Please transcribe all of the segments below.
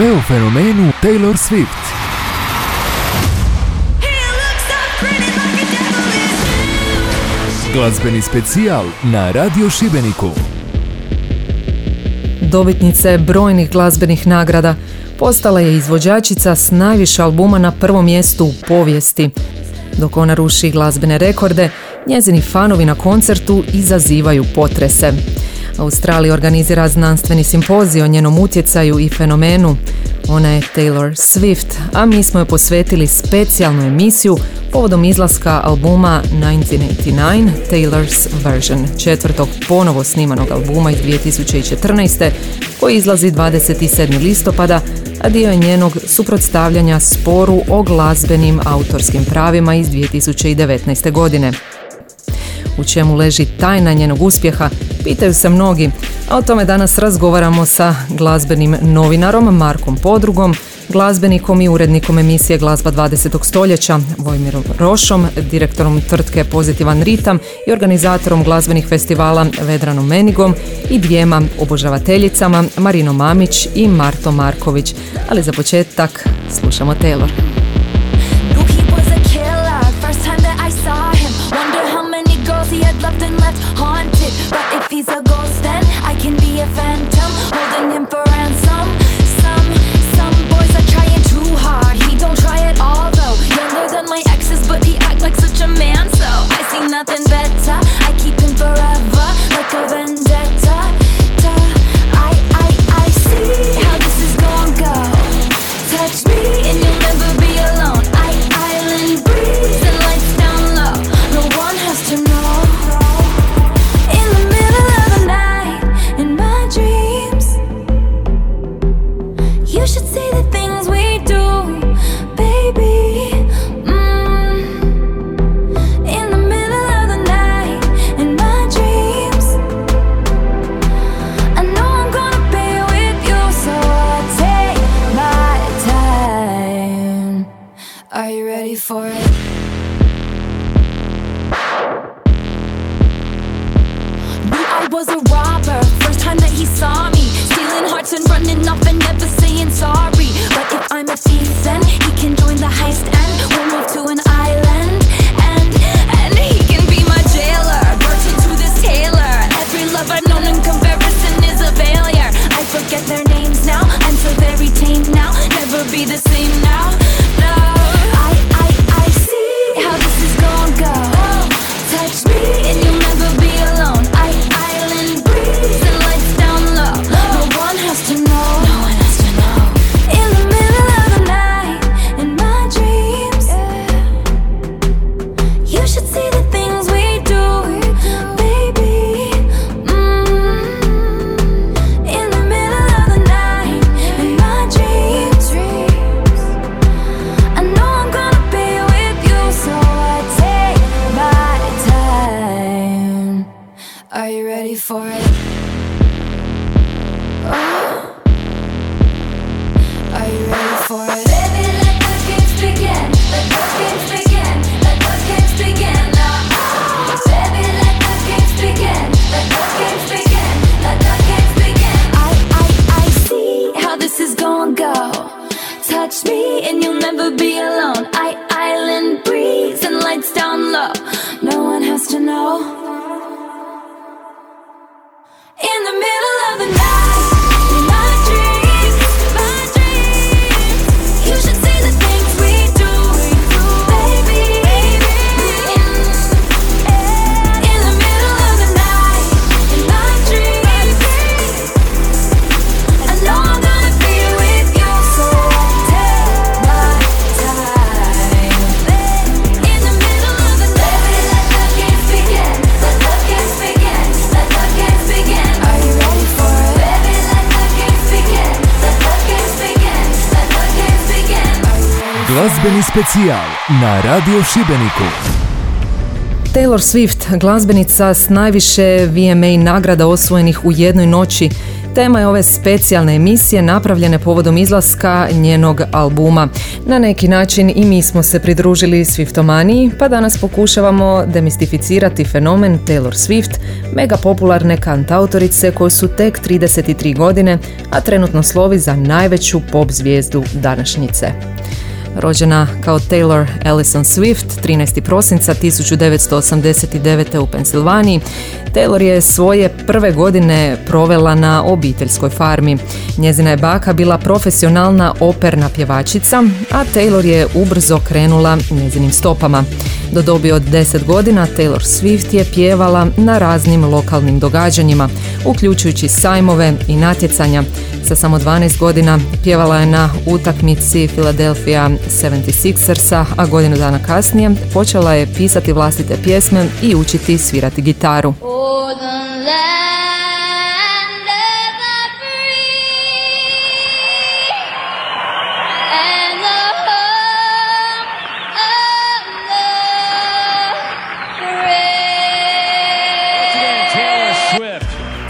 Sve o fenomenu Taylor Swift. Glazbeni specijal na Radio Šibeniku. Dobitnica je brojnih glazbenih nagrada. Postala je izvođačica s najviše albuma na prvom mjestu u povijesti. Dok ona ruši glazbene rekorde, njezini fanovi na koncertu izazivaju potrese. Australija organizira znanstveni simpozij o njenom utjecaju i fenomenu. Ona je Taylor Swift, a mi smo joj posvetili specijalnu emisiju povodom izlaska albuma 1989 Taylor's Version, četvrtog ponovo snimanog albuma iz 2014. koji izlazi 27. listopada, a dio je njenog suprotstavljanja sporu o glazbenim autorskim pravima iz 2019. godine. U čemu leži tajna njenog uspjeha, pitaju se mnogi, a o tome danas razgovaramo sa glazbenim novinarom Markom Podrugom, glazbenikom i urednikom emisije Glazba 20. stoljeća Vojmirom Rošom, direktorom tvrtke Pozitivan Ritam i organizatorom glazbenih festivala Vedranom Menigom i dvijema obožavateljicama Marino Mamić i Marto Marković. Ali za početak slušamo Taylor. He's a ghost then I can be a phantom, holding him for ransom. Some boys are trying too hard, he don't try at all though. Younger than my exes but he act like such a man, so I see nothing better, I keep him forever like a vendetta. I see how this is gonna go. Touch me and you'll never be alone. Island breeze and lights down low, no one has to know. Glazbeni specijal na Radio Šibeniku. Taylor Swift, glazbenica s najviše VMA nagrada osvojenih u jednoj noći, Tema je ove specijalne emisije napravljene povodom izlaska njenog albuma. Na neki način i mi smo se pridružili Swiftomaniji, pa danas pokušavamo demistificirati fenomen Taylor Swift, mega popularne kantautorice koju su tek 33 godine, a trenutno slovi za najveću pop zvijezdu današnjice. Rođena kao Taylor Alison Swift 13. prosinca 1989. u Pensilvaniji, Taylor je svoje prve godine provela na obiteljskoj farmi. Njezina je baka bila profesionalna operna pjevačica, a Taylor je ubrzo krenula njezinim stopama. Do dobi od 10 godina Taylor Swift je pjevala na raznim lokalnim događanjima, uključujući sajmove i natjecanja. Sa samo 12 godina pjevala je na utakmici Philadelphia 76ersa, a godinu dana kasnije počela je pisati vlastite pjesme i učiti svirati gitaru.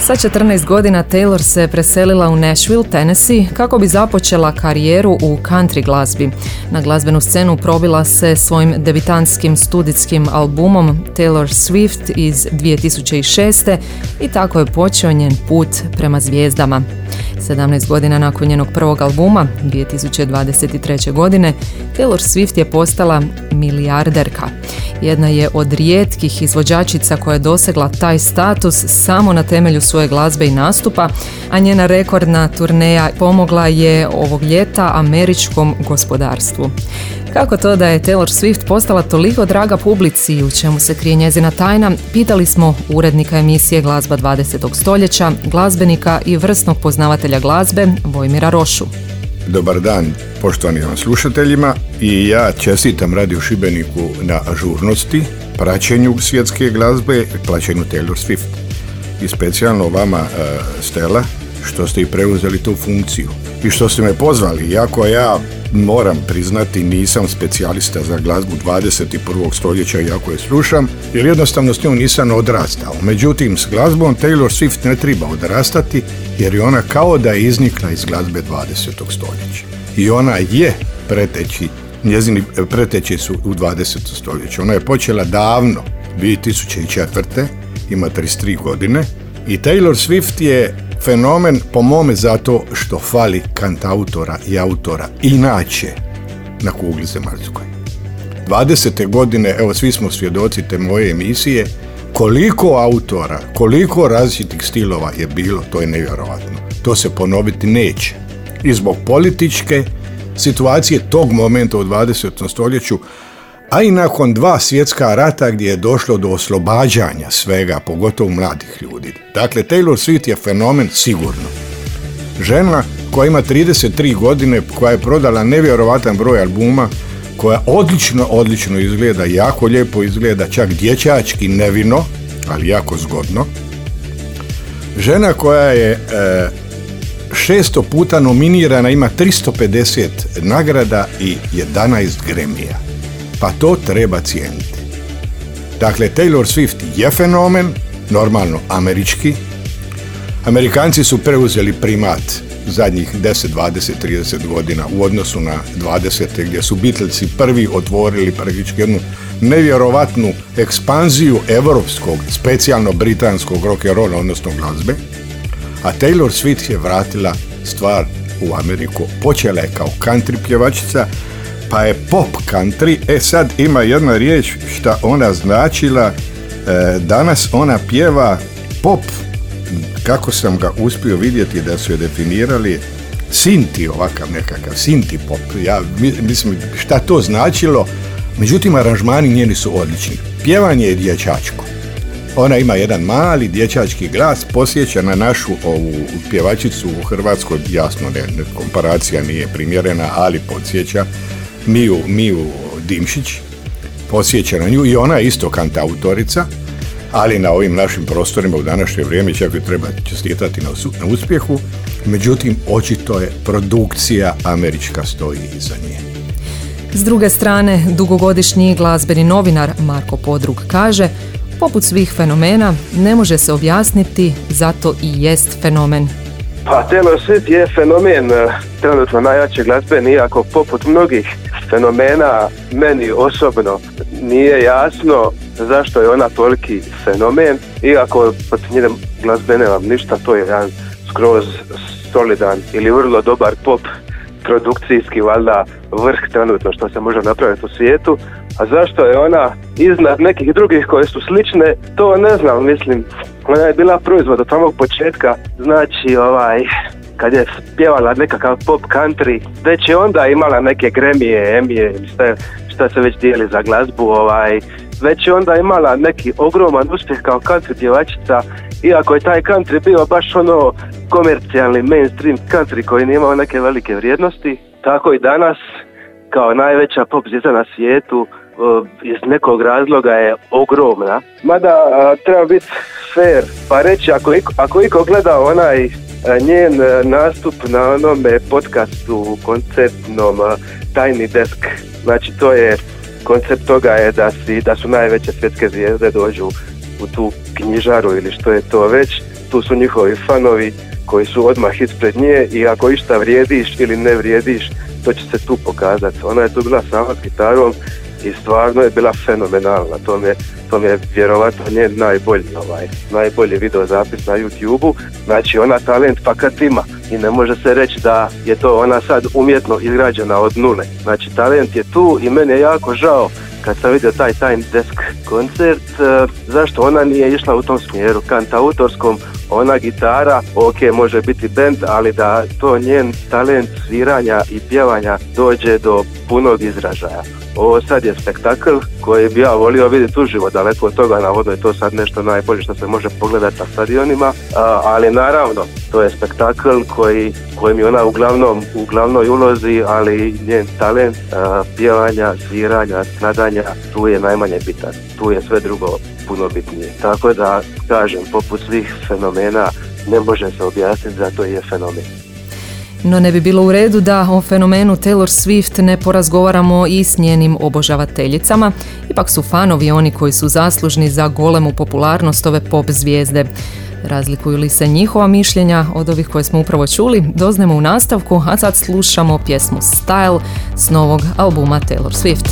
Sa 14 godina Taylor se preselila u Nashville, Tennessee, kako bi započela karijeru u country glazbi. Na glazbenu scenu probila se svojim debitantskim studijskim albumom Taylor Swift iz 2006. i tako je počeo njen put prema zvijezdama. 17 godina nakon njenog prvog albuma, 2023. godine, Taylor Swift je postala milijarderka. Jedna je od rijetkih izvođačica koja je dosegla taj status samo na temelju svoje glazbe i nastupa, a njena rekordna turneja pomogla je ovog ljeta američkom gospodarstvu. Kako to da je Taylor Swift postala toliko draga publici i u čemu se krije njezina tajna, pitali smo urednika emisije Glazba 20. stoljeća, glazbenika i vrsnog poznavatelja glazbe Vojmira Rošu. Dobar dan poštovanim slušateljima, i ja čestitam Radio Šibeniku na ažurnosti, praćenju svjetske glazbe, praćenju Taylor Swift. I specijalno vama, Stella, što ste i preuzeli tu funkciju i što ste me pozvali, iako ja moram priznati nisam specijalista za glazbu 21. stoljeća, iako je slušam, jer jednostavno s njom nisam odrastao. Međutim, s glazbom Taylor Swift ne treba odrastati, jer je ona kao da je iznikla iz glazbe 20. stoljeća. I ona je preteči, njezini preteči su u 20. stoljeću. Ona je počela davno, 2004. ima 33 godine, i Taylor Swift je fenomen, po mome, zato što fali kantautora i autora inače na kugli zemaljskoj. 20. godine, evo, svi smo svjedoci te moje emisije, koliko autora, koliko različitih stilova je bilo, to je nevjerojatno. To se ponoviti neće. I zbog političke situacije tog momenta u 20. stoljeću, a i nakon dva svjetska rata gdje je došlo do oslobađanja svega, pogotovo mladih ljudi. Dakle, Taylor Swift je fenomen sigurno. Žena koja ima 33 godine, koja je prodala nevjerovatan broj albuma, koja odlično izgleda, jako lijepo izgleda, čak dječački nevino, ali jako zgodno. Žena koja je 600 puta nominirana, ima 350 nagrada i 11 Grammyja. Pa to treba cijeniti. Dakle, Taylor Swift je fenomen, normalno američki. Amerikanci su preuzeli primat zadnjih 10, 20, 30 godina u odnosu na 20. gdje su Beatlesi prvi otvorili praktički jednu nevjerovatnu ekspanziju evropskog, specijalno britanskog rock and rolla, odnosno glazbe. A Taylor Swift je vratila stvar u Ameriku. Počela je kao country pjevačica, pa je pop country. Sad ima jedna riječ šta ona značila. Danas ona pjeva pop, kako sam ga uspio vidjeti da su je definirali, sinti, ovakav nekakav sinti pop. Ja mislim šta to značilo. Međutim, aranžmani njeni su odlični. Pjevanje je dječačko. Ona ima jedan mali dječački glas, posjeća na našu ovu pjevačicu u Hrvatskoj. Jasno, ne, komparacija nije primjerena, ali podsjeća Miju Dimšić, posjeća na nju, i ona je isto kantautorica, ali na ovim našim prostorima u današnje vrijeme čak joj treba čestitati na uspjehu. Međutim, očito je produkcija američka stoji iza nje. S druge strane, dugogodišnji glazbeni novinar Marko Podrug kaže, poput svih fenomena, ne može se objasniti, zato i jest fenomen. Pa Taylor Swift je fenomen, trenutno najjači glazbeni, iako poput mnogih fenomena meni osobno nije jasno zašto je ona toliki fenomen, iako protiv njene glazbe nemam ništa, to je jedan skroz solidan ili vrlo dobar pop produkcijski, valjda vrh trenutno što se može napraviti u svijetu. A zašto je ona iznad nekih drugih koje su slične, to ne znam, mislim. Ona je bila proizvod od samog početka, znači kad je pjevala nekakav pop country, već je onda imala neke Grammyje, Emmyje, šta se već dijeli za glazbu, već je onda imala neki ogroman uspjeh kao country djevačica, iako je taj country bio baš ono komercijalni mainstream country koji nije imao neke velike vrijednosti. Tako i danas, kao najveća pop zvijezda na svijetu, iz nekog razloga je ogromna. Mada treba biti fair pa reći, ako iko gleda njen nastup na onome podcastu konceptnom Tiny Desk, znači to je koncept toga je da su najveće svjetske zvijezde dođu u tu knjižaru ili što je to već, tu su njihovi fanovi koji su odmah ispred nje i ako išta vrijediš ili ne vrijediš, to će se tu pokazati. Ona je tu bila sama s gitarom i stvarno je bila fenomenalna, to mi je vjerovatno njen najbolji videozapis na YouTube-u, znači ona talent fakat ima i ne može se reći da je to ona sad umjetno izgrađena od nule, znači talent je tu i meni je jako žao kad sam vidio taj Tiny Desk koncert, zašto ona nije išla u tom smjeru kantautorskom, ona gitara, ok, može biti bend, ali da to njen talent sviranja i pjevanja dođe do punog izražaja. Ovo sad je spektakl koji bi ja volio vidjeti uživo, daleko od toga, navodno je to sad nešto najbolje što se može pogledati na stadionima, ali naravno, to je spektakl koji mi ona u glavnoj ulozi, ali njen talent pjevanja, sviranja, nadanja, tu je najmanje bitan, tu je sve drugo puno bitnije. Tako da, kažem, poput svih fenomena ne može se objasniti, zato je fenomen. No ne bi bilo u redu da o fenomenu Taylor Swift ne porazgovaramo i s njenim obožavateljicama. Ipak su fanovi oni koji su zaslužni za golemu popularnost ove pop zvijezde. Razlikuju li se njihova mišljenja od ovih koje smo upravo čuli, doznajemo u nastavku, a sad slušamo pjesmu Style s novog albuma Taylor Swift.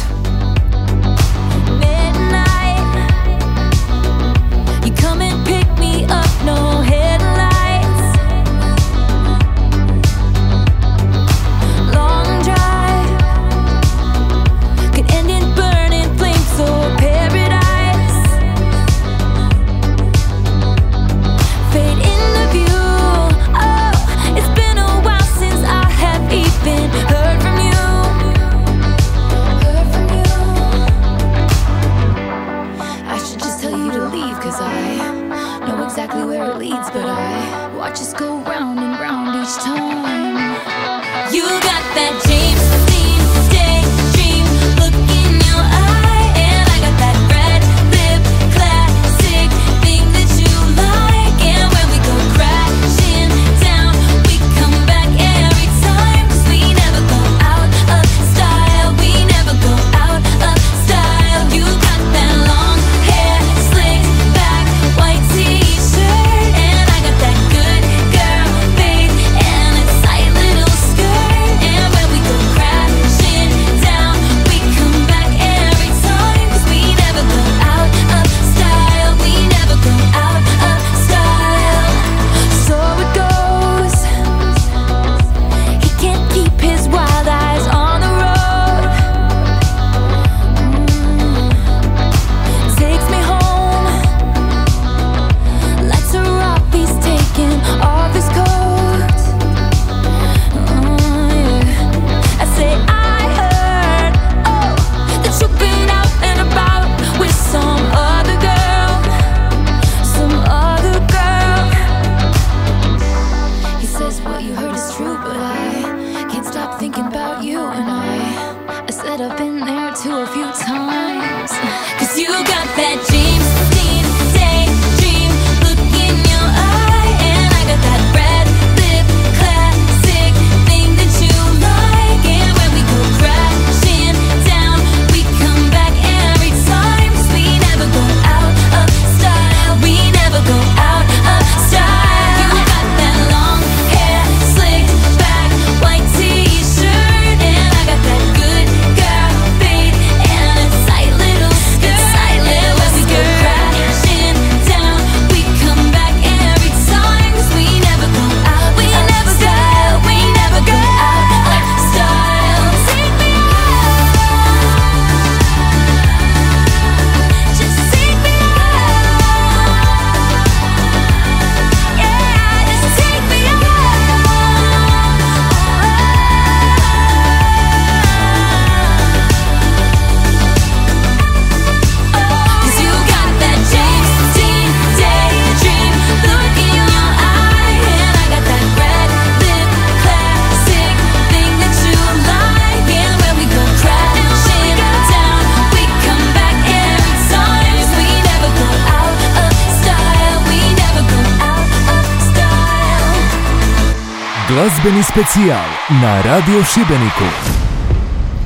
Glazbeni specijal na Radio Šibeniku.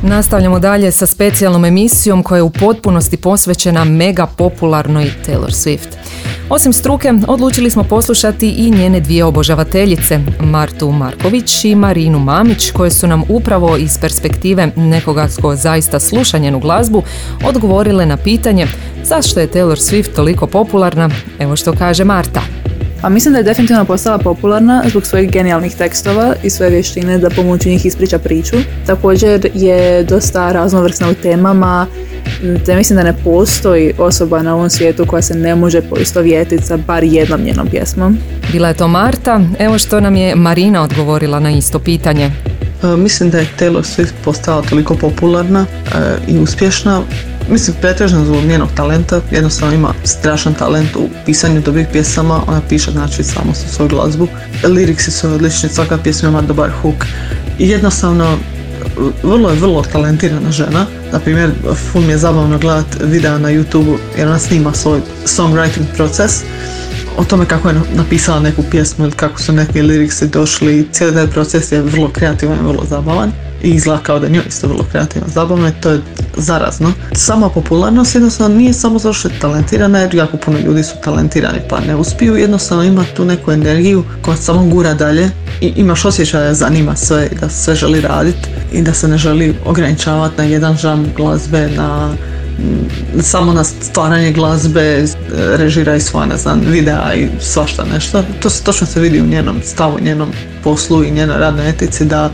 Nastavljamo dalje sa specijalnom emisijom koja je u potpunosti posvećena mega popularnoj Taylor Swift. Osim struke, odlučili smo poslušati i njene dvije obožavateljice, Martu Marković i Marinu Mamić, koje su nam upravo iz perspektive nekoga tko zaista sluša njenu glazbu odgovorile na pitanje zašto je Taylor Swift toliko popularna. Evo što kaže Marta. Pa mislim da je definitivno postala popularna zbog svojih genijalnih tekstova i svoje vještine da pomoću njih ispriča priču. Također je dosta raznovrsna u temama, te mislim da ne postoji osoba na ovom svijetu koja se ne može poistovjetiti sa bar jednom njenom pjesmom. Bila je to Marta, evo što nam je Marina odgovorila na isto pitanje. Mislim da je Taylor Swift postala toliko popularna i uspješna. Mislim, pretežno zbog njenog talenta, jednostavno ima strašan talent u pisanju dobrih pjesama, ona piše znači samo sa svoju glazbu, liriksi su odlični, svaka pjesma ima dobar hook i jednostavno vrlo je talentirana žena. Na primjer, ful mi je zabavno gledati videa na YouTube jer ona snima svoj songwriting proces o tome kako je napisala neku pjesmu ili kako su neki liriksi došli. Cijeli taj proces je vrlo kreativan i vrlo zabavan. I izgleda kao da njoj isto vrlo kreativno zabavno i to je zarazno. Sama popularnost jednostavno nije samo zato što je talentirana, jer jako puno ljudi su talentirani pa ne uspiju, jednostavno ima tu neku energiju koja samo gura dalje i imaš osjećaj da je zanima sve, da sve želi raditi i da se ne želi ograničavati na jedan žanr glazbe, samo na stvaranje glazbe, režira i svoja, ne znam, videa i svašta nešto. To se točno se vidi u njenom stavu, njenom poslu i njenoj radnoj etici da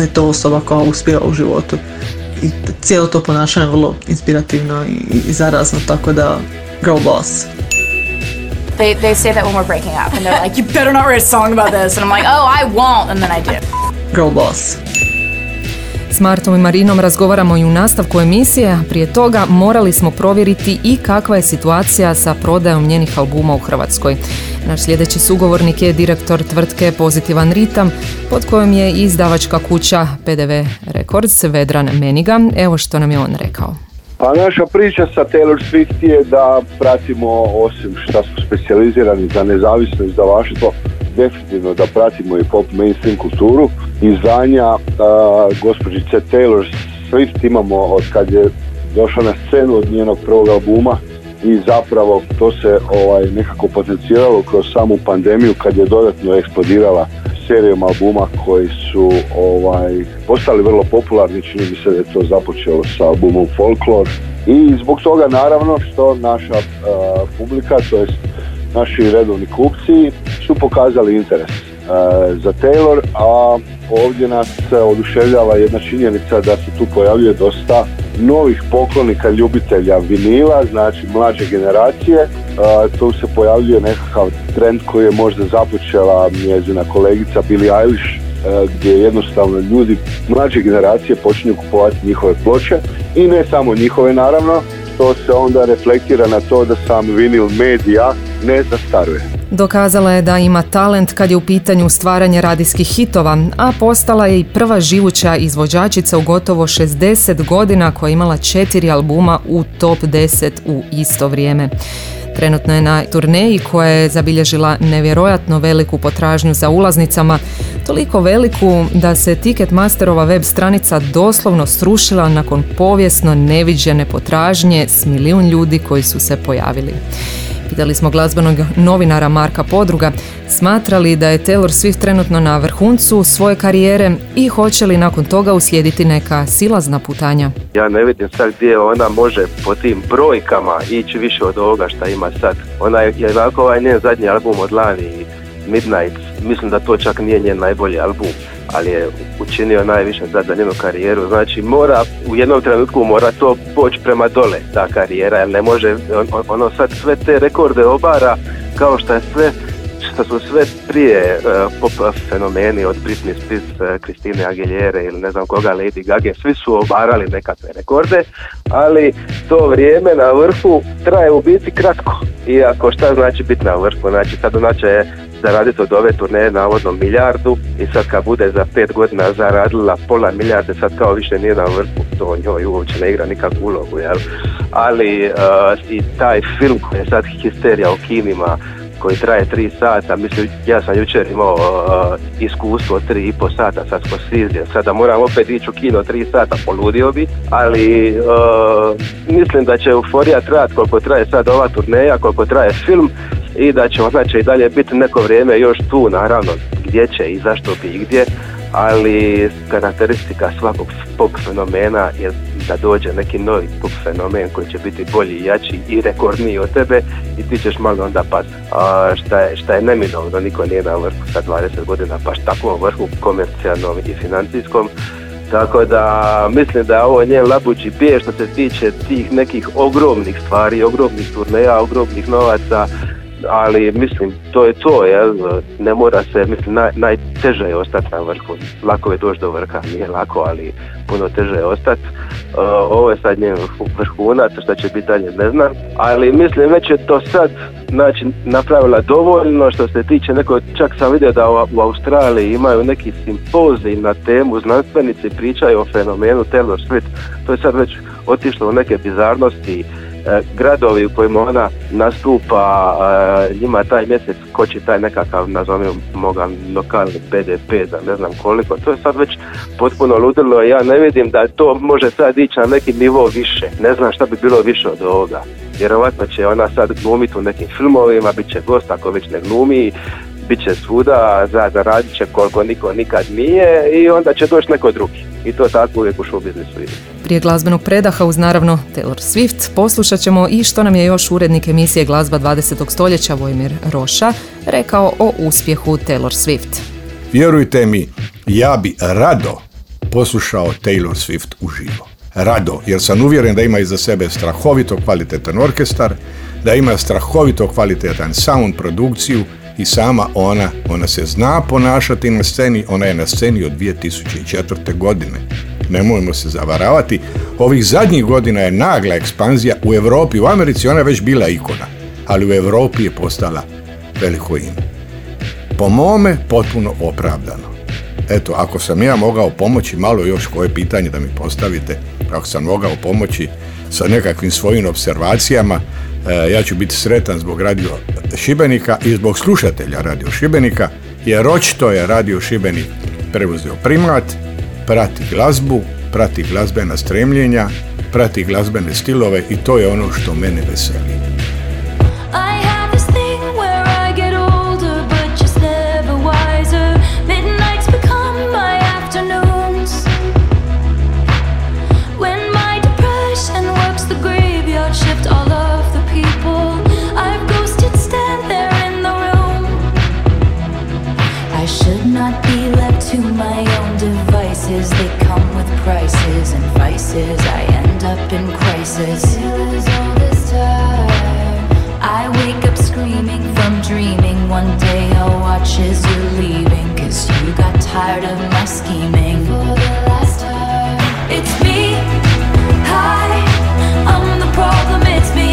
je to osoba koja uspjeva u životu. I cijelo to ponašanje je vrlo inspirativno i zarazno, tako da girl boss. They say that when we're breaking up and they're like, you better not write a song about this, and I'm like, oh, I won't, and then I do. Girl boss. S Martom i Marinom razgovaramo i u nastavku emisije. Prije toga morali smo provjeriti i kakva je situacija sa prodajom njenih albuma u Hrvatskoj. Naš sljedeći sugovornik je direktor tvrtke Pozitivan Ritam, pod kojom je izdavačka kuća PDV Records, Vedran Meniga. Evo što nam je on rekao. Pa naša priča sa Taylor Swift je da pratimo, osim što smo specijalizirani za nezavisno izdavaštvo, definitivno da pratimo i pop mainstream kulturu. Izdanja gospođice Taylor Swift imamo od kad je došla na scenu od njenog prvog albuma i zapravo to se nekako potenciralo kroz samu pandemiju kad je dodatno eksplodirala serijom albuma koji su postali vrlo popularni. Čini mi se da je to započelo sa albumom Folklore i zbog toga naravno što naša publika, to jest naši redovni kupci su pokazali interes za Taylor, a ovdje nas oduševljava jedna činjenica da se tu pojavljuje dosta novih poklonika, ljubitelja vinila, znači mlađe generacije. Tu se pojavljuje nekakav trend koji je možda započela njezina kolegica Billie Eilish, gdje jednostavno ljudi mlađe generacije počinju kupovati njihove ploče i ne samo njihove naravno, što se onda reflektira na to da sam vinil medija ne zastaruje. Dokazala je da ima talent kad je u pitanju stvaranje radijskih hitova, a postala je i prva živuća izvođačica u gotovo 60 godina koja je imala 4 albuma u top 10 u isto vrijeme. Trenutno je na turneji koja je zabilježila nevjerojatno veliku potražnju za ulaznicama, toliko veliku da se Ticketmasterova web stranica doslovno srušila nakon povijesno neviđene potražnje s milijun ljudi koji su se pojavili. Pitali smo glazbenog novinara Marka Podruga smatrali da je Taylor Swift trenutno na vrhuncu svoje karijere i hoće li nakon toga uslijediti neka silazna putanja. Ja ne vidim sad gdje ona može po tim brojkama ići više od ovoga što ima sad. Ona je ovako njen zadnji album od lani, Midnight, mislim da to čak nije njen najbolji album, ali je učinio najviše za njenu karijeru. Znači mora, u jednom trenutku mora to poći prema dole, ta karijera, jer ne može, ono sad sve te rekorde obara kao što je sve, što su sve prije pop fenomeni od Britney Spears, Christine Aguilera ili ne znam koga, Lady Gaga, svi su obarali nekakve rekorde, ali to vrijeme na vrhu traje u biti kratko. Iako šta znači biti na vrhu, znači sad ona će zaraditi od ove turneje navodno milijardu i sad kad bude za 5 godina zaradila pola milijarde, sad kao više nije na vrhu, to njoj uopće ne igra nikakvu ulogu, jel? Ali i taj film koji je sad histerija u kinima, koji traje 3 sata, mislim, ja sam jučer imao iskustvo 3,5 sata, sad smo sizdjen, sada moram opet ići u kino 3 sata, poludio bi, ali mislim da će euforija trajati koliko traje sad ova turneja, koliko traje film i da će znači i dalje biti neko vrijeme još tu, naravno, gdje će i zašto bi i gdje, ali karakteristika svakog pop fenomena je da dođe neki novi pop fenomen koji će biti bolji, jači i rekordniji od tebe i ti ćeš malo onda pati. Šta je neminovno, niko nije na vrhu sa 20 godina, baš takvom vrhu komercijalnom i financijskom. Tako da mislim da je ovo njen labuđi pije što se tiče tih nekih ogromnih stvari, ogromnih turneja, ogromnih novaca, ali mislim to je to, jel? Ne mora se, mislim, najteže je ostati na vrhu, lako je doći do vrha, nije lako, ali puno teže je ostati. Ovo je sad njen vrhunac, što će biti dalje ne znam, ali mislim već je to sad znači, napravila dovoljno što se tiče neko, čak sam vidio da u Australiji imaju neki simpozij na temu, znanstvenici pričaju o fenomenu Taylor Swift, to je sad već otišlo u neke bizarnosti. Gradovi u kojima ona nastupa, njima taj mjesec koči taj nekakav, nazovimo ga lokalni BDP za ne znam koliko, to je sad već potpuno ludilo i ja ne vidim da to može sad ići na neki nivo više, ne znam šta bi bilo više od ovoga. Vjerovatno će ona sad glumiti u nekim filmovima, bit će gost ako već ne glumi, bit će svuda, zaradit će koliko niko nikad nije i onda će doći neko drugi. I to tako uvijek u show biznisu ide. Prije glazbenog predaha uz naravno Taylor Swift poslušat ćemo i što nam je još urednik emisije Glazba 20. stoljeća Vojmir Roša rekao o uspjehu Taylor Swift. Vjerujte mi, ja bi rado poslušao Taylor Swift uživo. Rado, jer sam uvjeren da ima iza sebe strahovito kvalitetan orkestar, da ima strahovito kvalitetan sound produkciju i sama ona se zna ponašati na sceni, ona je na sceni od 2004. godine. Nemojmo se zavaravati, ovih zadnjih godina je nagla ekspanzija u Europi, u Americi ona je već bila ikona, ali u Europi je postala veliko ime. Po mome potpuno opravdano. Eto, ako sam ja mogao pomoći, malo još koje pitanje da mi postavite, ako sam mogao pomoći sa nekakvim svojim observacijama, ja ću biti sretan zbog Radio Šibenika i zbog slušatelja Radio Šibenika, jer očito je Radio Šibenik preuzeo primat, prati glazbu, prati glazbena stremljenja, prati glazbene stilove i to je ono što mene veseli. They come with prices and vices. I end up in crisis. All this time I wake up screaming from dreaming. One day I'll watch as you're leaving, 'cause you got tired of my scheming. For the last time, it's me. Hi, I'm the problem, it's me.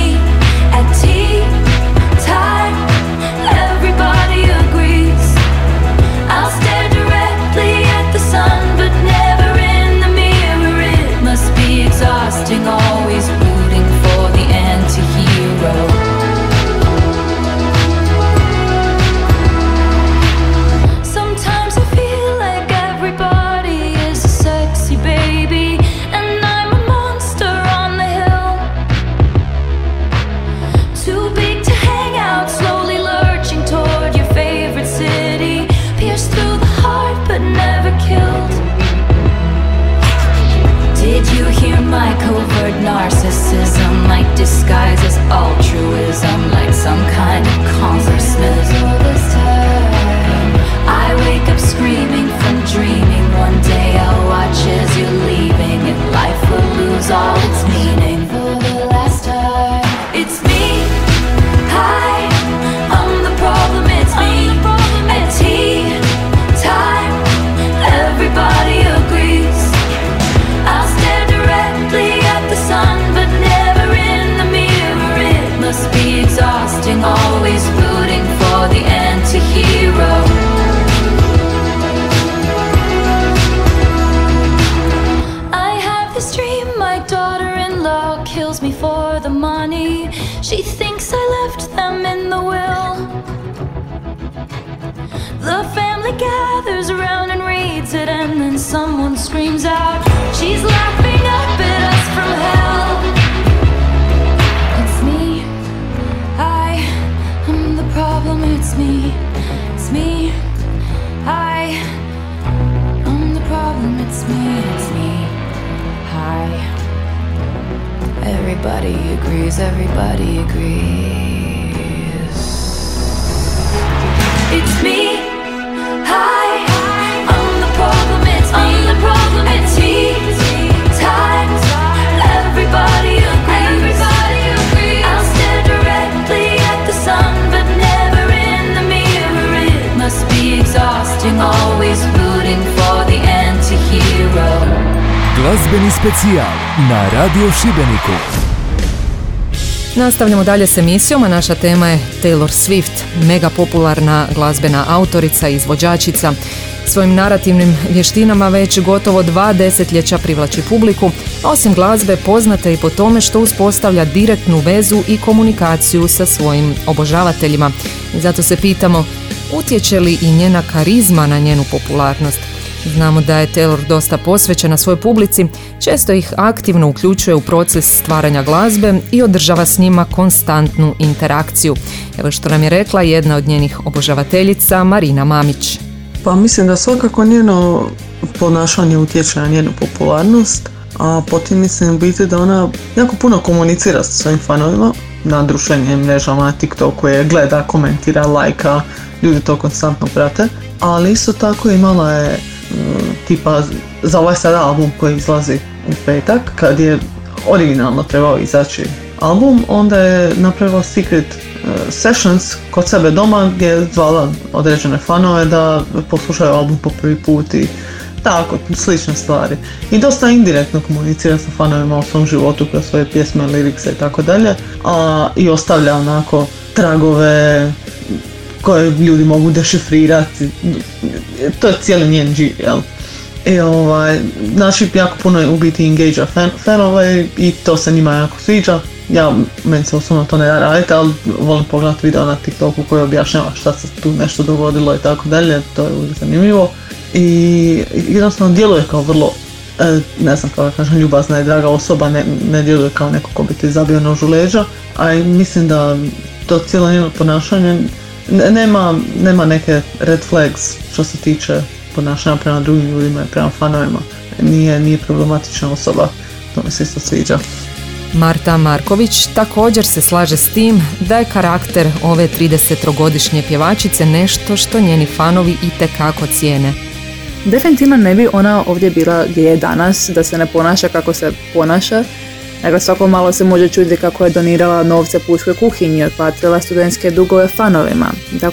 At tea time, everybody agrees I'll stare directly at the sun, but never in the mirror. It must be exhausting, always rooting for the anti-hero. Sometimes I feel like everybody is a family gathers around and reads it, and then someone screams out, she's laughing up at us from hell. It's me, I am the problem. It's me, it's me, I am the problem. It's me, I. Everybody agrees, everybody agrees. It's me, hi, I'm the problem, it's me, I'm the problem, it's me, time, everybody agrees, everybody agrees. I'll stare directly at the sun, but never in the mirror. It must be exhausting, always rooting for the anti-hero. Glazbeni specijal na Radio Šibeniku. Nastavljamo dalje s emisijom, a naša tema je Taylor Swift, mega popularna glazbena autorica i izvođačica. Svojim narativnim vještinama već gotovo 2 desetljeća privlači publiku, a osim glazbe poznata je i po tome što uspostavlja direktnu vezu i komunikaciju sa svojim obožavateljima. Zato se pitamo, utječe li i njena karizma na njenu popularnost? Znamo da je Taylor dosta posvećena svojoj publici, često ih aktivno uključuje u proces stvaranja glazbe i održava s njima konstantnu interakciju. Evo što nam je rekla jedna od njenih obožavateljica, Marina Mamić. Pa mislim da svakako njeno ponašanje utječe na njenu popularnost, a potim mislim biti da ona jako puno komunicira sa svojim fanovima na društvenim mrežama, na TikToku je gleda, komentira, lajka, ljudi to konstantno prate, ali isto tako imala je tipa za ovaj sad album koji izlazi u petak, kad je originalno trebao izaći album, onda je napravila secret sessions kod sebe doma gdje je zvala određene fanove da poslušaju album po prvi put i tako, slične stvari. I dosta indirektno komunicira sa fanovima o svom životu kroz svoje pjesme, lirikse i tako dalje, a i ostavlja onako tragove koje ljudi mogu dešifrirati, to je cijeli njen G, jel? I znači jako puno je u biti engage-a fanova i to se njima jako sviđa. Meni se osobno to ne da raditi, ali volim pogledati video na TikToku koji objašnjava šta se tu nešto dogodilo i tako dalje, to je uvijek zanimljivo. I jednostavno djeluje kao vrlo, ne znam kako kažem, ljubazna i draga osoba, ne djeluje kao neko ko bi ti zabio nožu leđa, a mislim da to cijelo njeno ponašanje nema neke red flags što se tiče ponašanja prema drugim ljudima i prema fanovima. Nije problematična osoba, to mi se isto sviđa. Marta Marković također se slaže s tim da je karakter ove 33-godišnje pjevačice nešto što njeni fanovi itekako cijene. Definitivno ne bi ona ovdje bila gdje je danas da se ne ponaša kako se ponaša. Dakle, svako malo se može čuditi kako je donirala novce pučkoj kuhinji, otplatila studentske dugove fanovima itd.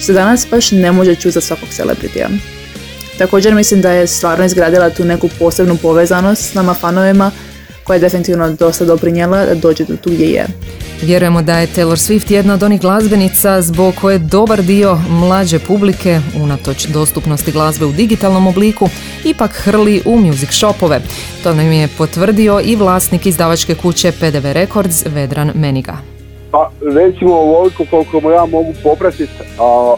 Što danas baš ne može čuti za svakog celebritija. Također mislim da je stvarno izgradila tu neku posebnu povezanost s nama fanovima koja je definitivno dosta doprinijela da dođe do tu gdje je. Vjerujemo da je Taylor Swift jedna od onih glazbenica zbog koje dobar dio mlađe publike, unatoč dostupnosti glazbe u digitalnom obliku, ipak hrli u music shopove. To nam je potvrdio i vlasnik izdavačke kuće PDV Records, Vedran Meniga. Pa recimo ovoliko koliko ja mogu popratiti, a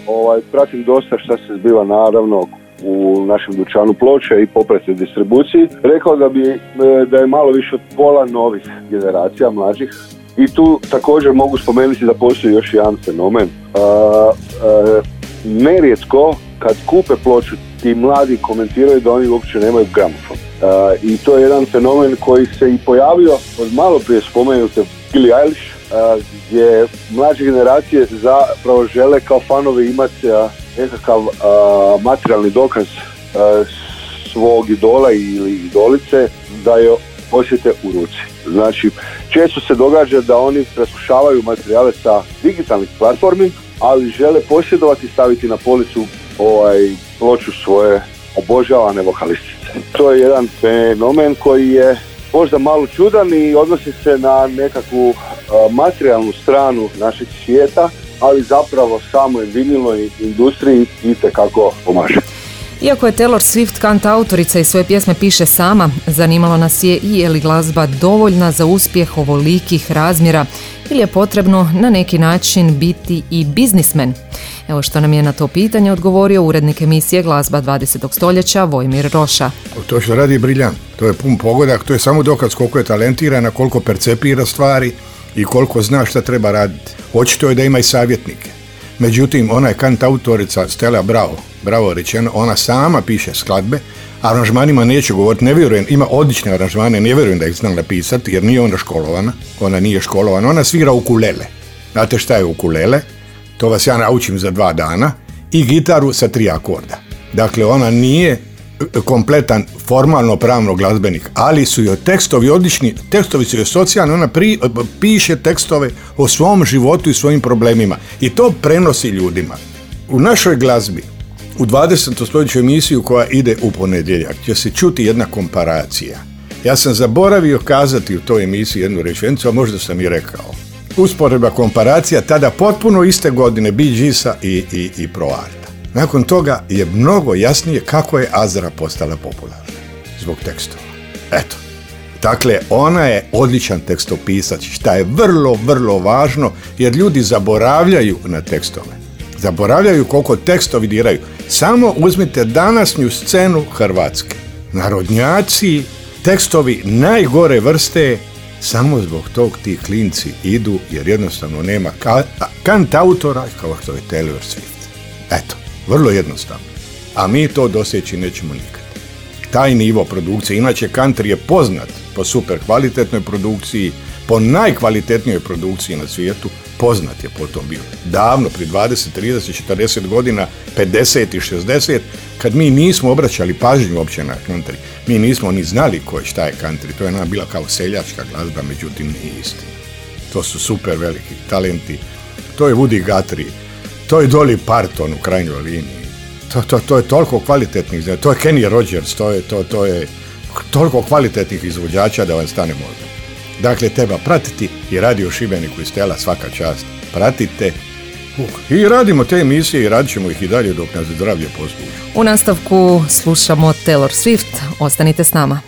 pratim dosta šta se zbiva naravno u našem dućanu ploča i popratnoj distribuciji, rekao da je malo više od pola novih generacija mlađih. I tu također mogu spomenuti da postoji još jedan fenomen. Nerijetko kad kupe ploču ti mladi komentiraju da oni uopće nemaju gramofon. I to je jedan fenomen koji se i pojavio od malo prije spomenute Billie Eilish, gdje mlađe generacije zapravo žele kao fanovi imati nekakav materijalni dokaz svog idola ili idolice da je osjete u ruci. Znači, često se događa da oni preslušavaju materijale sa digitalnih platformi, ali žele posjedovati i staviti na policu ploču svoje obožavane vokalistice. To je jedan fenomen koji je možda malo čudan i odnosi se na nekakvu materijalnu stranu našeg svijeta, ali zapravo samoj vinilnoj industriji itekako pomaže. Iako je Taylor Swift kantautorica i svoje pjesme piše sama, zanimalo nas je i je li glazba dovoljna za uspjeh ovolikih razmjera ili je potrebno na neki način biti i biznismen. Evo što nam je na to pitanje odgovorio urednik emisije Glazba 20. stoljeća Vojmir Roša. To što radi je briljant, to je pun pogodak, to je samo dokaz koliko je talentirana, koliko percepira stvari i koliko zna šta treba raditi. Očito je da ima i savjetnike. Međutim, ona je kantautorica Stella Brau, bravo rečeno, ona sama piše skladbe, aranžmanima neću govoriti, ne vjerujem, ima odlične aranžmane, ne vjerujem da ih zna napisati jer nije ona školovana, ona svira ukulele. Znate šta je ukulele? To vas ja naučim za 2 dana, i gitaru sa 3 akorda. Dakle, ona nije kompletan formalno pravno glazbenik, ali su joj tekstovi odlični, tekstovi su joj socijalni, ona piše tekstove o svom životu i svojim problemima i to prenosi ljudima. U našoj glazbi, u 20. stoljeću emisiju koja ide u ponedjeljak, će se čuti jedna komparacija. Ja sam zaboravio kazati u toj emisiji jednu rečenicu, a možda sam i rekao. Usporedba, komparacija, tada potpuno iste godine Bee Geesa i Pro-Arta. Nakon toga je mnogo jasnije kako je Azra postala popularna zbog tekstova. Eto, dakle, ona je odličan tekstopisač, šta je vrlo, vrlo važno jer ljudi zaboravljaju na tekstove. Zaboravljaju koliko tekstovi diraju. Samo uzmite današnju scenu Hrvatske. Narodnjaci, tekstovi najgore vrste, samo zbog tog ti klinci idu jer jednostavno nema kantautora kao što je Taylor Swift. Eto, vrlo jednostavno. A mi to doseći nećemo nikad. Taj nivo produkcije, inače country je poznat po super kvalitetnoj produkciji, po najkvalitetnijoj produkciji na svijetu, poznat je potom bio. Davno, pri 20, 30, 40 godina, 50 i 60, kad mi nismo obraćali pažnju uopće na country, mi nismo ni znali ko je šta je country, to je nam bila kao seljačka glazba, međutim nije isti. To su super veliki talenti, to je Woody Guthrie, to je Dolly Parton u krajnjoj liniji, to je toliko kvalitetnih, to je Kenny Rogers, to je toliko kvalitetnih izvođača da vam stane mozak. Dakle, treba pratiti i Radio Šibeniku i Stella, svaka čast. Pratite i radimo te emisije i radit ćemo ih i dalje dok nas zdravlje posluži. U nastavku slušamo Taylor Swift. Ostanite s nama.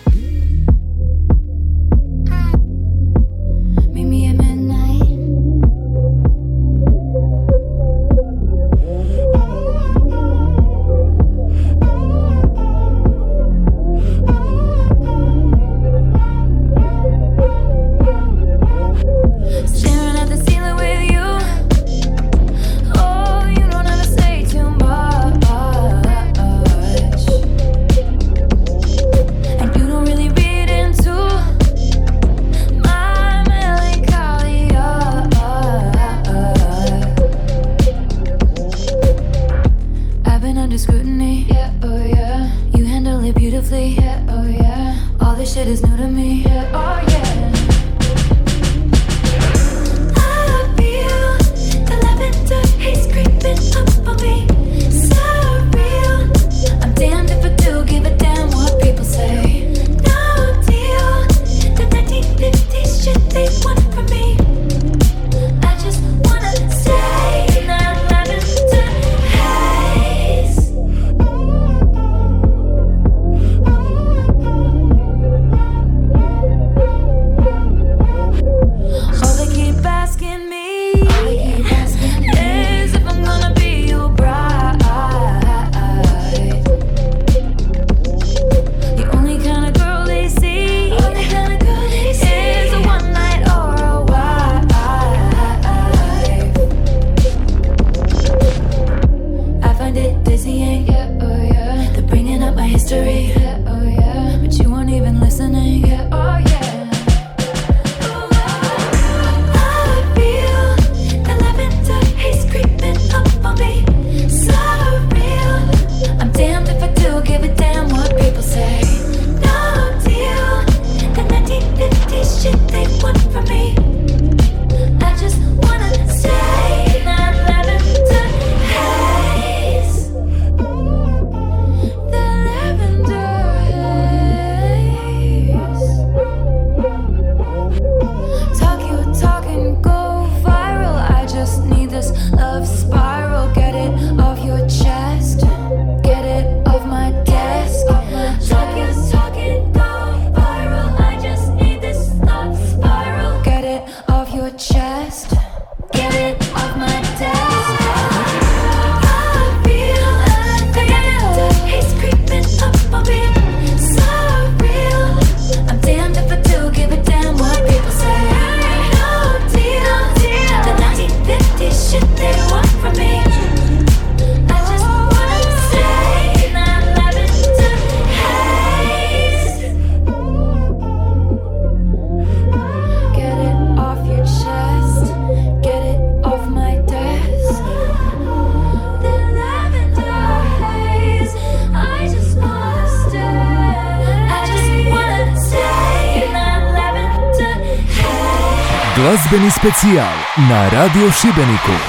Glazbeni specijal na Radio Šibeniku.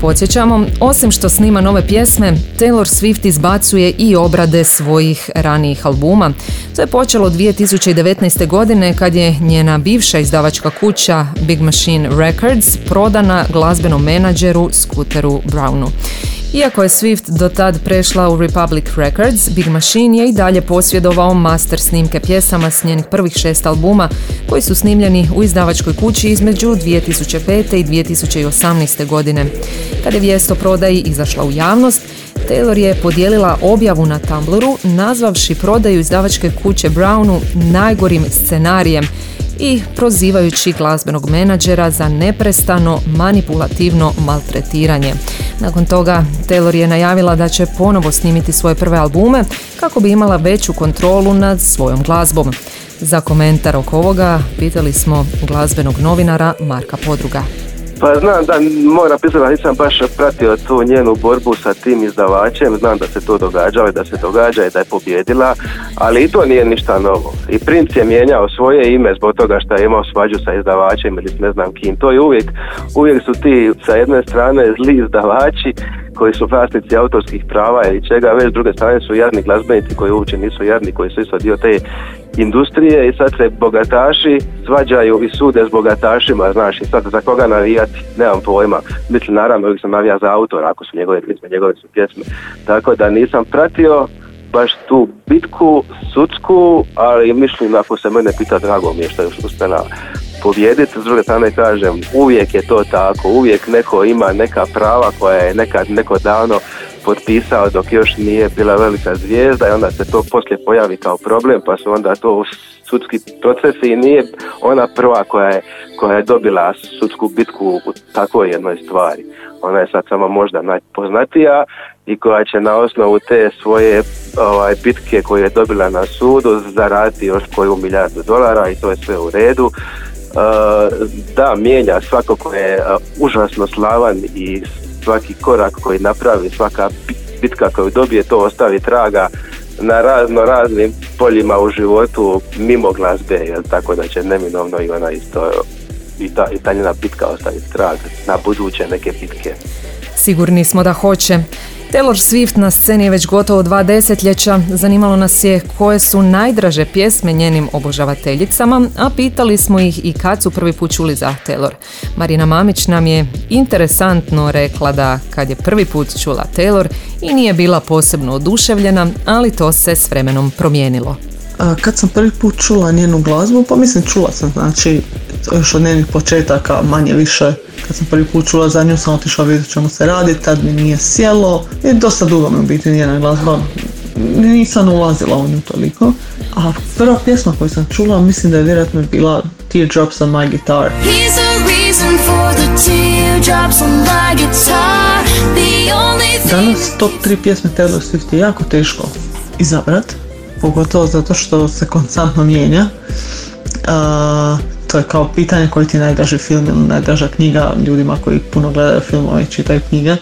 Podsjećamo, osim što snima nove pjesme, Taylor Swift izbacuje i obrade svojih ranijih albuma. To je počelo 2019. godine kad je njena bivša izdavačka kuća Big Machine Records prodana glazbenom menadžeru Scooteru Brownu. Iako je Swift do tad prešla u Republic Records, Big Machine je i dalje posjedovao master snimke pjesama s njenih prvih 6 albuma koji su snimljeni u izdavačkoj kući između 2005. i 2018. godine. Kad je vijest o prodaji izašla u javnost, Taylor je podijelila objavu na Tumblru nazvavši prodaju izdavačke kuće Brownu najgorim scenarijem i prozivajući glazbenog menadžera za neprestano manipulativno maltretiranje. Nakon toga Taylor je najavila da će ponovo snimiti svoje prve albume kako bi imala veću kontrolu nad svojom glazbom. Za komentar oko ovoga pitali smo glazbenog novinara Marka Podruga. Pa znam da moram pisati da nisam baš pratio tu njenu borbu sa tim izdavačem, znam da se to događalo i da se događa i da je pobjedila, ali i to nije ništa novo. I Prince je mijenjao svoje ime zbog toga što je imao svađu sa izdavačem ili ne znam kim. To je uvijek su ti sa jedne strane zli izdavači koji su vlasnici autorskih prava ili čega već, s druge strane su jadni glazbenici koji uopće nisu jadni, koji su isto dio te industrije i sad se bogataši svađaju i sude s bogatašima, znaš, i sad za koga navijati, nemam pojma. Mislim, naravno, uvijek sam navija za autora, ako su njegove pjesme, njegove su pjesme. Tako da nisam pratio baš tu bitku, sudsku, ali mislim, ako se mene pita, drago mi je što je uspjela pobjediti. S druge strane kažem, uvijek je to tako, uvijek neko ima neka prava koja je nekad neko davno potpisao dok još nije bila velika zvijezda i onda se to poslije pojavi kao problem, pa su onda to sudski procesi i nije ona prva koja je dobila sudsku bitku u takvoj jednoj stvari. Ona je sad samo možda najpoznatija i koja će na osnovu te svoje bitke koje je dobila na sudu zaraditi još koju milijardu dolara i to je sve u redu. Da, mijenja svako ko je užasno slavan i svaki korak koji napravi, svaka bitka koju dobije, to ostavi traga na raznim poljima u životu mimo glazbe, jel? Tako da će neminovno i ona isto i ta njena bitka ostaviti trag na buduće neke bitke. Sigurni smo da hoće. Taylor Swift na sceni je već gotovo 2 desetljeća, zanimalo nas je koje su najdraže pjesme njenim obožavateljicama, a pitali smo ih i kad su prvi put čuli za Taylor. Marina Mamić nam je interesantno rekla da kad je prvi put čula Taylor i nije bila posebno oduševljena, ali to se s vremenom promijenilo. Kad sam prvi put čula njenu glazbu, pa mislim čula sam, znači još od njenih početaka manje više. Kad sam prvi put čula za nju sam otišla vidjeti čemu se radi, tad mi nije sjelo i dosta dugo mi u biti njena glazba, nisam ulazila u nju toliko. A prva pjesma koju sam čula mislim da je vjerojatno bila Teardrops on my guitar. Here's a reason for the teardrops on my guitar. The only thing... Danas top 3 pjesme Taylor Swift je jako teško izabrat, pogotovo zato što se konstantno mijenja. To je kao pitanje koji ti je najdraži film ili najdraža knjiga ljudima koji puno gledaju filmove i čitaju knjige.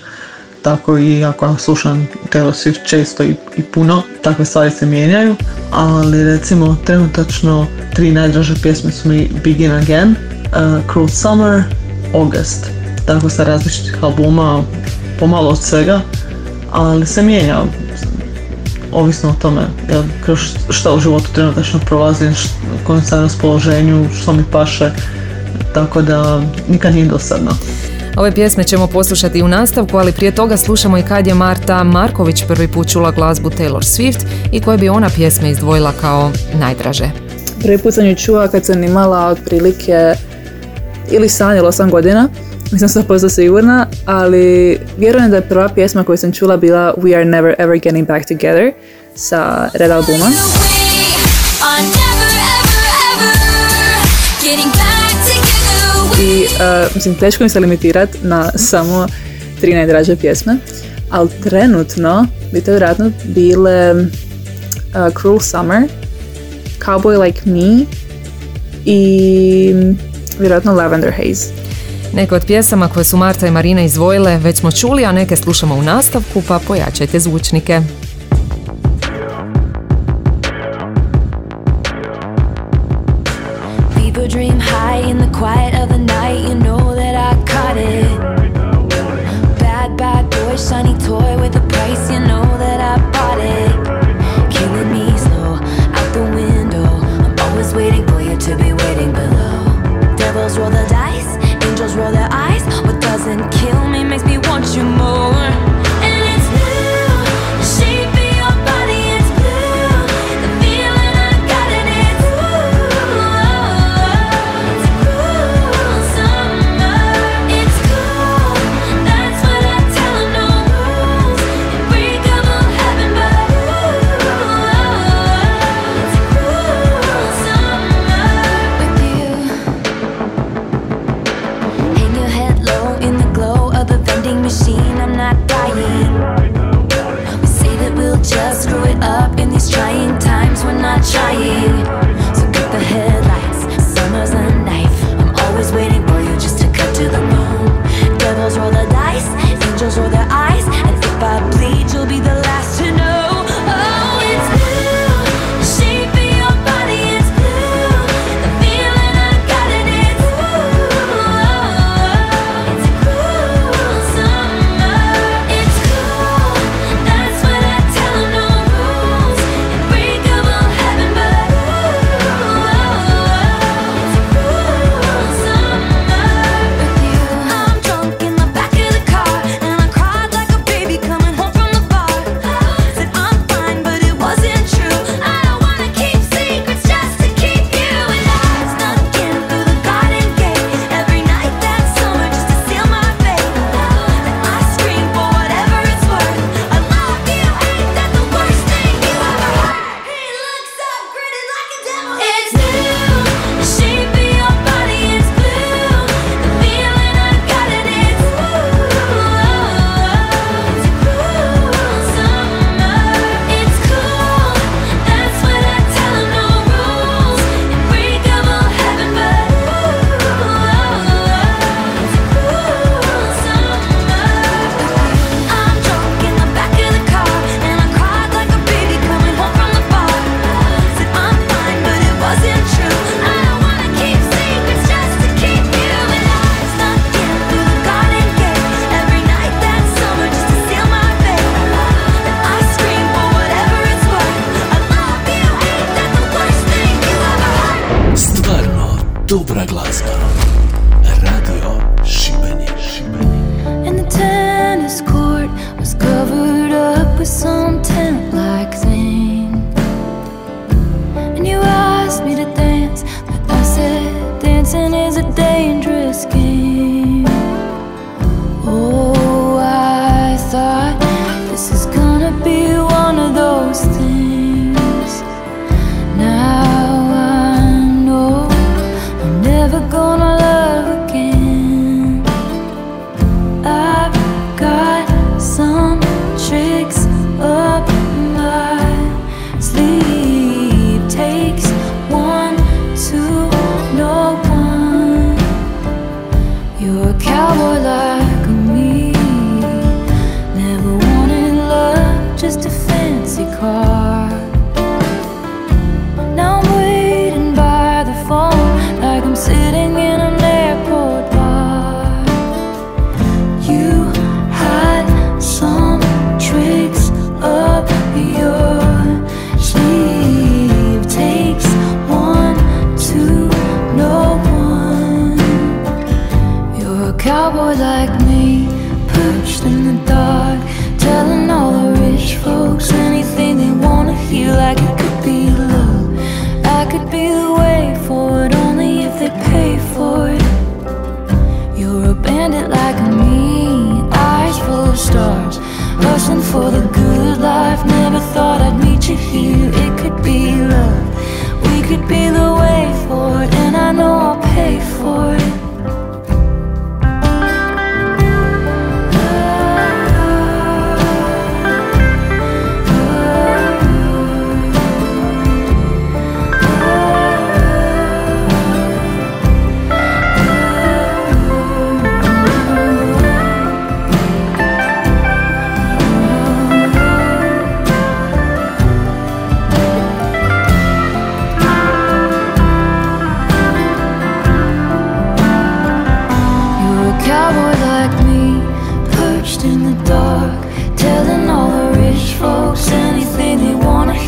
Tako i ako slušam Taylor Swift često i puno, takve stvari se mijenjaju. Ali recimo trenutačno 3 najdraže pjesme su mi Begin Again, Cruel Summer, August. Tako sa različitih albuma, pomalo od svega, ali se mijenja. Ovisno o tome kroz šta u životu trenutno prolazim, u kojem sam raspoloženju, što mi paše, tako da nikad nije dosadno. Ove pjesme ćemo poslušati u nastavku, ali prije toga slušamo i kad je Marta Marković prvi put čula glazbu Taylor Swift i koje bi ona pjesme izdvojila kao najdraže. Prvi put sam ju čula kad sam imala otprilike ili sanjala 8 godina, nisam 100% sigurna, ali vjerujem da je prva pjesma koju sam čula bila We Are Never Ever Getting Back Together sa Red albuma. I mislim, teško mi se limitirat na samo 3 najdraže pjesme, ali trenutno bi to vjerojatno bile Cruel Summer, Cowboy Like Me i vjerojatno Lavender Haze. Neke od pjesama koje su Marta i Marina izdvojile već smo čuli, a neke slušamo u nastavku, pa pojačajte zvučnike. shiny toy with a price, you know that I bought it. Killing me slow, out the window. I'm always waiting for you to be waiting below. Devils roll the dice, angels roll their eyes. What doesn't kill me makes me want you more.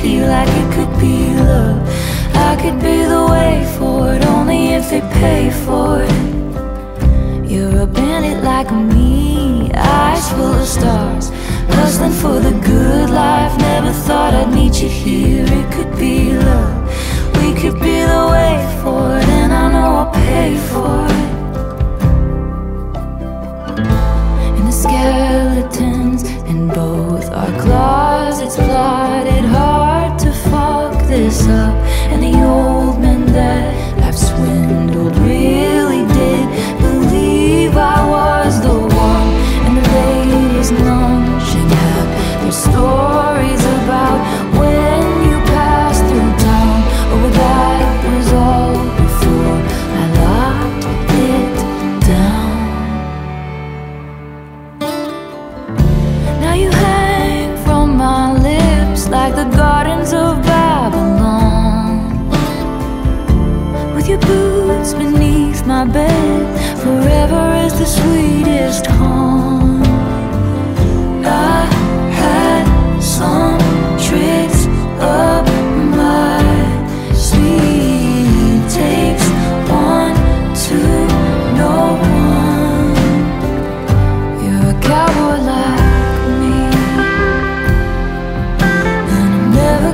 feel like it could be love. I could be the way forward, only if they pay for it. You're a bandit like me, eyes full of stars, hustling for the good life. Never thought I'd meet you here. It could be love, we could be the way forward, and I know I'll pay for it. Skeletons in both our closets, plotted hard to fuck this up. And the old men that I've swindled really did believe I was the one. And the ladies launching out their stories about when you passed through town. Or would that resolve before I locked it down? Like the gardens of Babylon, with your boots beneath my bed, forever is the sweetest calm. I had some tricks up my sleeve. Takes one to know one. You're a cowboy like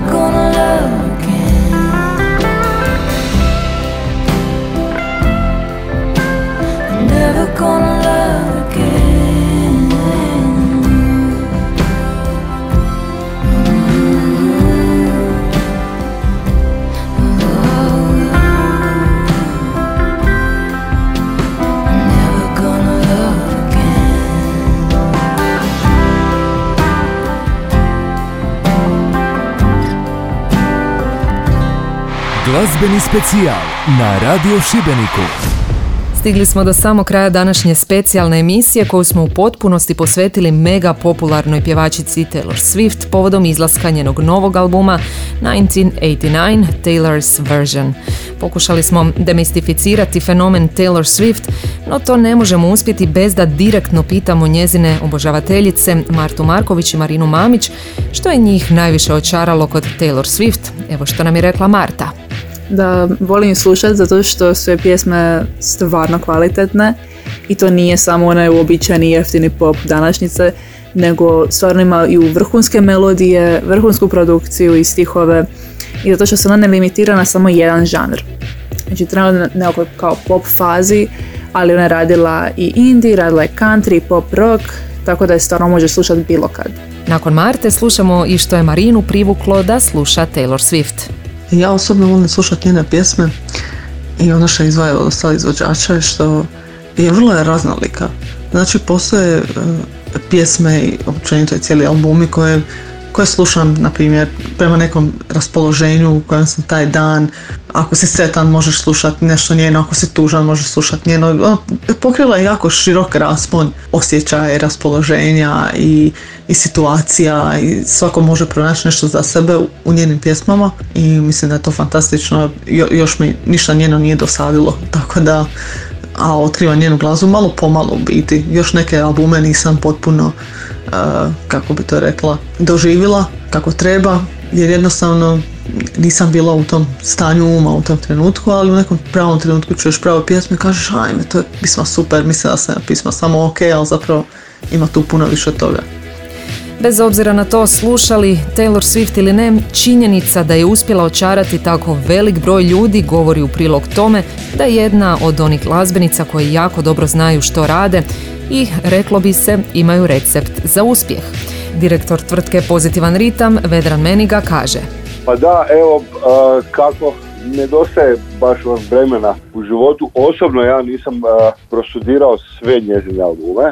gonna love again. I'm never gonna love again. Ooh. Ooh. I'm never gonna love Glazbeni specijal na Radio Šibeniku. Stigli smo do samog kraja današnje specijalne emisije koju smo u potpunosti posvetili mega popularnoj pjevačici Taylor Swift povodom izlaska njenog novog albuma 1989 Taylor's Version. Pokušali smo demistificirati fenomen Taylor Swift, no to ne možemo uspjeti bez da direktno pitamo njezine obožavateljice Martu Marković i Marinu Mamić što je njih najviše očaralo kod Taylor Swift. Evo što nam je rekla Marta. Da volim slušati zato što su je pjesme stvarno kvalitetne i to nije samo onaj uobičajeni jeftini pop današnjice, nego stvarno ima i vrhunske melodije, vrhunsku produkciju i stihove, i zato što se ona ne limitira na samo jedan žanr. Znači trenutno je nekako kao pop fazi, ali ona je radila i indie, radila je country, pop rock, tako da je stvarno može slušati bilo kad. Nakon Marte slušamo i što je Marinu privuklo da sluša Taylor Swift. Ja osobno volim slušati njene pjesme i ono što je izvaja od ostalih izvođača je što je vrlo raznolika. Znači postoje pjesme i općenito i cijeli albumi koje slušam, na primjer, prema nekom raspoloženju u kojem sam taj dan. Ako si sretan možeš slušati nešto njeno, ako si tužan možeš slušati njeno. Ono, pokrila je jako širok raspon osjećaja, raspoloženja i situacija, i svako može pronaći nešto za sebe u njenim pjesmama i mislim da je to fantastično. Još mi ništa njeno nije dosadilo, tako da otkrivam njenu glazbu malo pomalo u biti. Još neke albume nisam potpuno, kako bi to rekla, doživjela kako treba, jer jednostavno nisam bila u tom stanju uma u tom trenutku, ali u nekom pravom trenutku čuješ pravu pjesmu i kažeš ajme, to je pisma super, mislim da se pisma samo ok, ali zapravo ima tu puno više toga. Bez obzira na to slušali Taylor Swift ili ne, činjenica da je uspjela očarati tako velik broj ljudi govori u prilog tome da je jedna od onih glazbenica koji jako dobro znaju što rade i, reklo bi se, imaju recept za uspjeh. Direktor tvrtke Pozitivan Ritam, Vedran Meniga, kaže: Pa da, evo, kako nedostaje baš vremena u životu. Osobno ja nisam prostudirao sve njezine albume,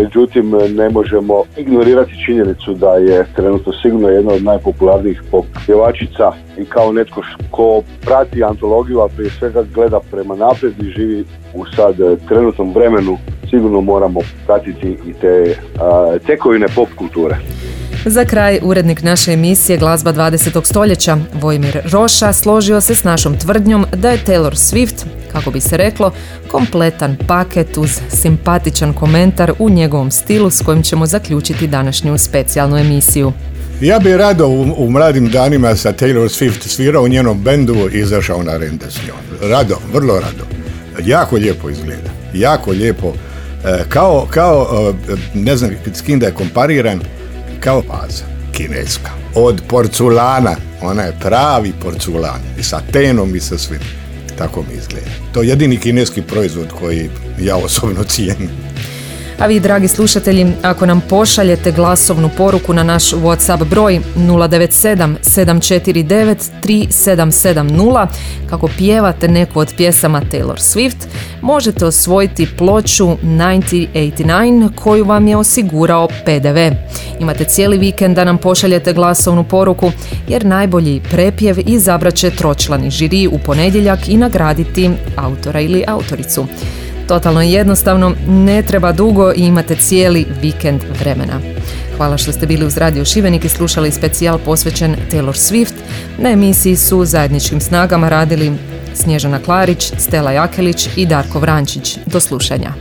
međutim ne možemo ignorirati činjenicu da je trenutno sigurno jedna od najpopularnijih pop pjevačica i kao netko ko prati antologiju, a prije svega gleda prema naprijed i živi u sad trenutnom vremenu, sigurno moramo pratiti i te tekovine pop kulture. Za kraj, urednik naše emisije Glazba 20. stoljeća, Vojmir Roša, složio se s našom tvrdnjom da je Taylor Swift, kako bi se reklo, kompletan paket uz simpatičan komentar u njegovom stilu s kojim ćemo zaključiti današnju specijalnu emisiju. Ja bi rado u mladim danima sa Taylor Swift svirao u njenom bendu i izašao na rende s njom. Rado, vrlo rado. Jako lijepo izgleda. Jako lijepo. Kao ne znam s kim da je kompariran, kao paza kineska. Od porculana. Ona je pravi porculan. I sa tenom i sa svim. Tako mi izgleda. To je jedini kineski proizvod koji ja osobno cijenim. A vi, dragi slušatelji, ako nam pošaljete glasovnu poruku na naš WhatsApp broj 097 749 3770 kako pjevate neku od pjesama Taylor Swift, možete osvojiti ploču 1989 koju vam je osigurao PDV. Imate cijeli vikend da nam pošaljete glasovnu poruku, jer najbolji prepjev izabrat će tročlani žiri u ponedjeljak i nagraditi autora ili autoricu. Totalno jednostavno, ne treba dugo i imate cijeli vikend vremena. Hvala što ste bili uz Radio Šibenik i slušali specijal posvećen Taylor Swift. Na emisiji su zajedničkim snagama radili Snježana Klarić, Stela Jakelić i Darko Vrančić. Do slušanja.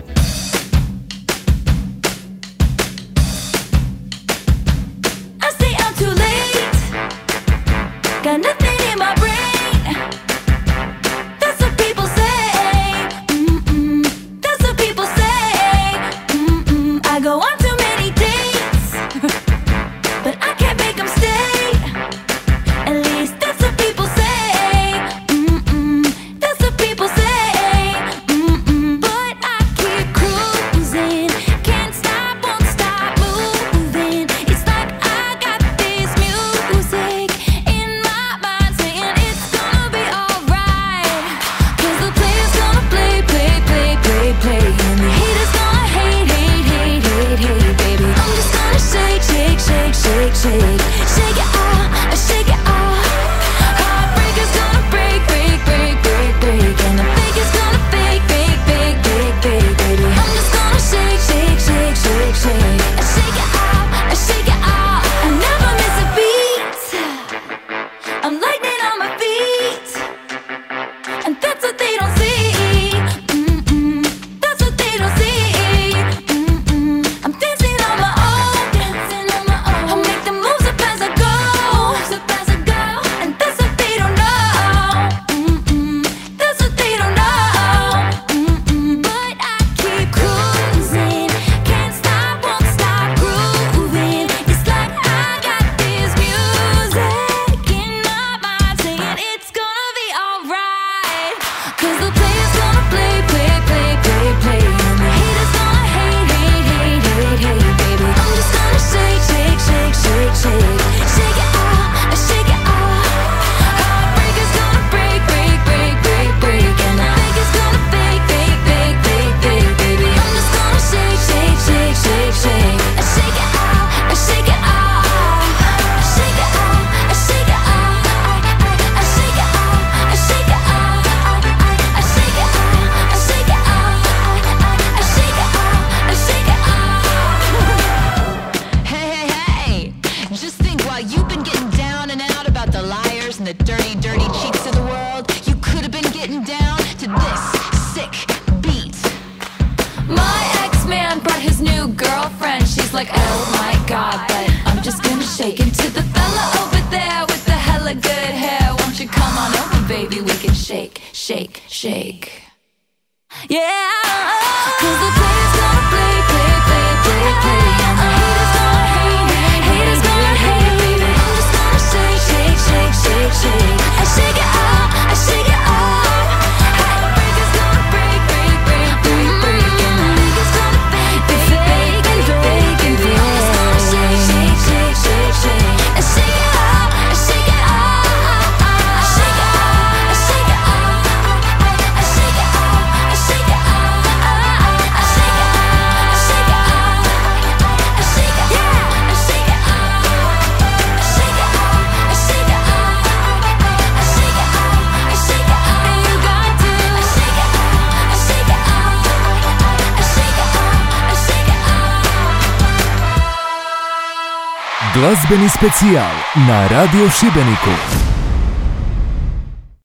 Glazbeni specijal na Radio Šibeniku.